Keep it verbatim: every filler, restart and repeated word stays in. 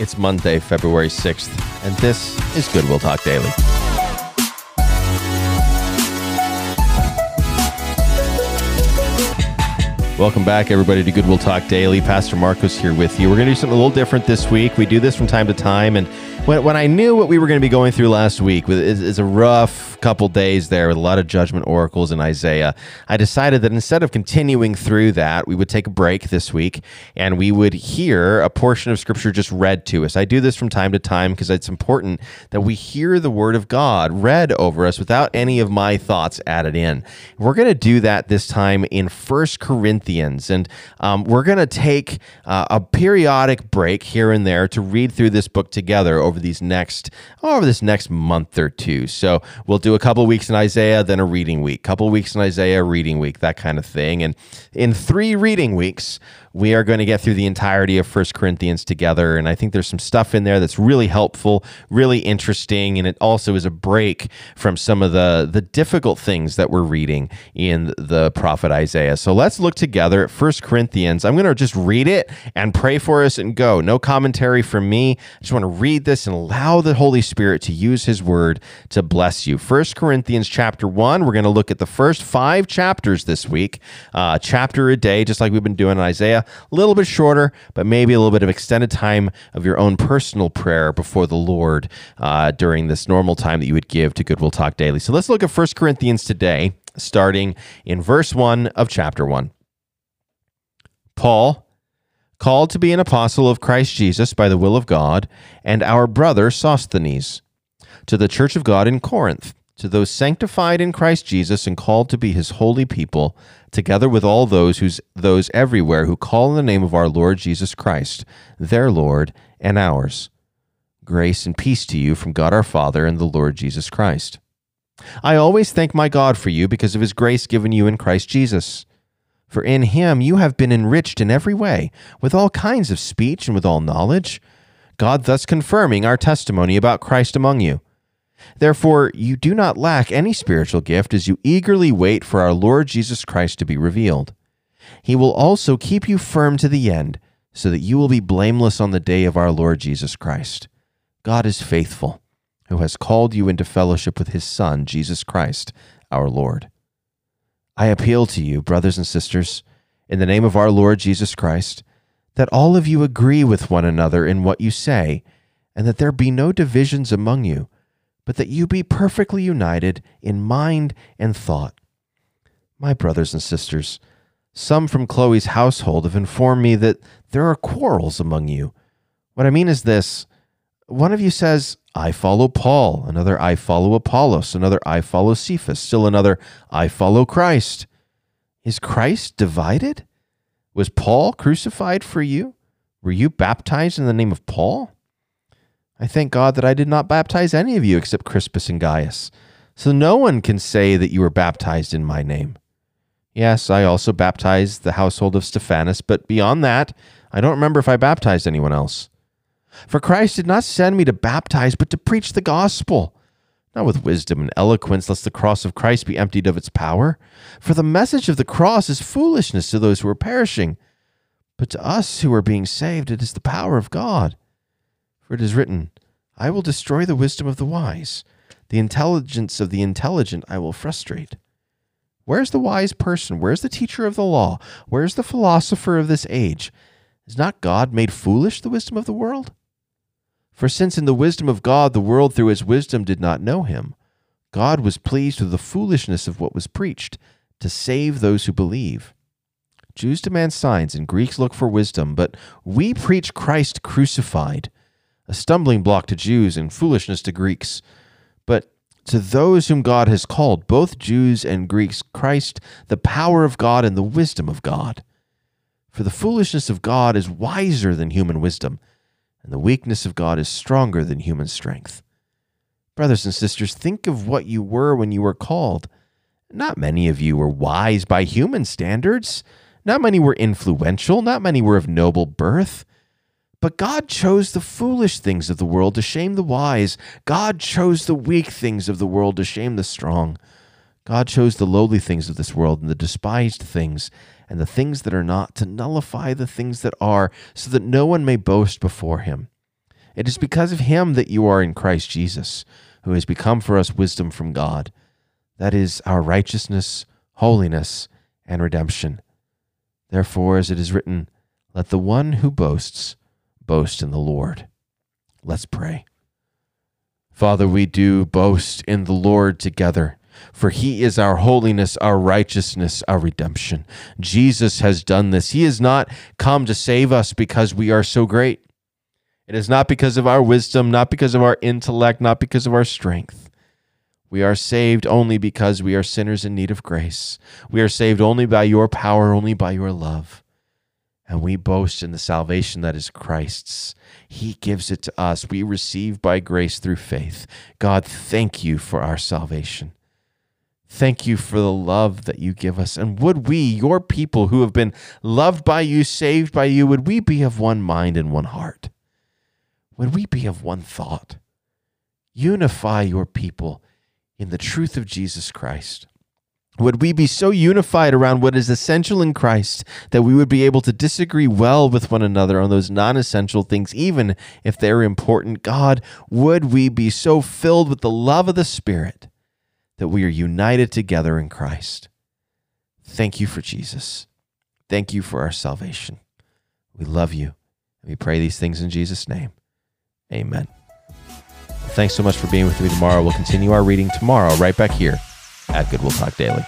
It's Monday, February sixth, and this is Goodwill Talk Daily. Welcome back, everybody, to Goodwill Talk Daily. Pastor Marcos here with you. We're going to do something a little different this week. We do this from time to time, and when, when I knew what we were going to be going through last week, with is, is a rough couple days there with a lot of judgment oracles in Isaiah, I decided that instead of continuing through that, we would take a break this week, and we would hear a portion of Scripture just read to us. I do this from time to time because it's important that we hear the Word of God read over us without any of my thoughts added in. We're going to do that this time in First Corinthians, and um, we're going to take uh, a periodic break here and there to read through this book together over these next over this next month or two. So we'll do a couple weeks in Isaiah, then a reading week, couple weeks in Isaiah, reading week, that kind of thing. And in three reading weeks, we are going to get through the entirety of First Corinthians together, and I think there's some stuff in there that's really helpful, really interesting, and it also is a break from some of the, the difficult things that we're reading in the prophet Isaiah. So let's look together at First Corinthians. I'm going to just read it and pray for us and go. No commentary from me. I just want to read this and allow the Holy Spirit to use His Word to bless you. First Corinthians chapter one, we're going to look at the first five chapters this week, uh, chapter a day, just like we've been doing in Isaiah. A little bit shorter, but maybe a little bit of extended time of your own personal prayer before the Lord uh, during this normal time that you would give to Goodwill Talk Daily. So let's look at First Corinthians today, starting in verse one of chapter one. Paul, called to be an apostle of Christ Jesus by the will of God, and our brother Sosthenes, to the church of God in Corinth, to those sanctified in Christ Jesus and called to be His holy people, together with all those whose those everywhere who call in the name of our Lord Jesus Christ, their Lord and ours. Grace and peace to you from God our Father and the Lord Jesus Christ. I always thank my God for you because of His grace given you in Christ Jesus. For in Him you have been enriched in every way, with all kinds of speech and with all knowledge, God thus confirming our testimony about Christ among you. Therefore, you do not lack any spiritual gift as you eagerly wait for our Lord Jesus Christ to be revealed. He will also keep you firm to the end, so that you will be blameless on the day of our Lord Jesus Christ. God is faithful, who has called you into fellowship with His Son, Jesus Christ, our Lord. I appeal to you, brothers and sisters, in the name of our Lord Jesus Christ, that all of you agree with one another in what you say, and that there be no divisions among you, but that you be perfectly united in mind and thought. My brothers and sisters, some from Chloe's household have informed me that there are quarrels among you. What I mean is this: one of you says, I follow Paul, another I follow Apollos, another I follow Cephas, still another I follow Christ. Is Christ divided? Was Paul crucified for you? Were you baptized in the name of Paul? I thank God that I did not baptize any of you except Crispus and Gaius, so no one can say that you were baptized in my name. Yes, I also baptized the household of Stephanas, but beyond that, I don't remember if I baptized anyone else. For Christ did not send me to baptize, but to preach the gospel, not with wisdom and eloquence, lest the cross of Christ be emptied of its power. For the message of the cross is foolishness to those who are perishing, but to us who are being saved, it is the power of God. For it is written, I will destroy the wisdom of the wise. The intelligence of the intelligent I will frustrate. Where's the wise person? Where's the teacher of the law? Where's the philosopher of this age? Has not God made foolish the wisdom of the world? For since in the wisdom of God the world through His wisdom did not know Him, God was pleased with the foolishness of what was preached, to save those who believe. Jews demand signs and Greeks look for wisdom, but we preach Christ crucified, a stumbling block to Jews and foolishness to Greeks. But to those whom God has called, both Jews and Greeks, Christ, the power of God and the wisdom of God. For the foolishness of God is wiser than human wisdom, and the weakness of God is stronger than human strength. Brothers and sisters, think of what you were when you were called. Not many of you were wise by human standards. Not many were influential. Not many were of noble birth. But God chose the foolish things of the world to shame the wise. God chose the weak things of the world to shame the strong. God chose the lowly things of this world and the despised things and the things that are not to nullify the things that are, so that no one may boast before Him. It is because of him that you are in Christ Jesus, who has become for us wisdom from God. That is our righteousness, holiness, and redemption. Therefore, as it is written, let the one who boasts, boast in the Lord. Let's pray. Father, we do boast in the Lord together. For he is our holiness, our righteousness, our redemption. Jesus has done this. He has not come to save us because we are so great. It is not because of our wisdom, not because of our intellect, not because of our strength. We are saved only because we are sinners in need of grace. We are saved only by your power, only by your love. And we boast in the salvation that is Christ's. He gives it to us. We receive by grace through faith. God, thank you for our salvation. Thank you for the love that you give us. And would we, your people who have been loved by you, saved by you, would we be of one mind and one heart? Would we be of one thought? Unify your people in the truth of Jesus Christ. Would we be so unified around what is essential in Christ that we would be able to disagree well with one another on those non-essential things, even if they're important? God, would we be so filled with the love of the Spirit that we are united together in Christ. Thank you for Jesus. Thank you for our salvation. We love you. And we pray these things in Jesus' name. Amen. Thanks so much for being with me tomorrow. We'll continue our reading tomorrow right back here at Goodwill Talk Daily.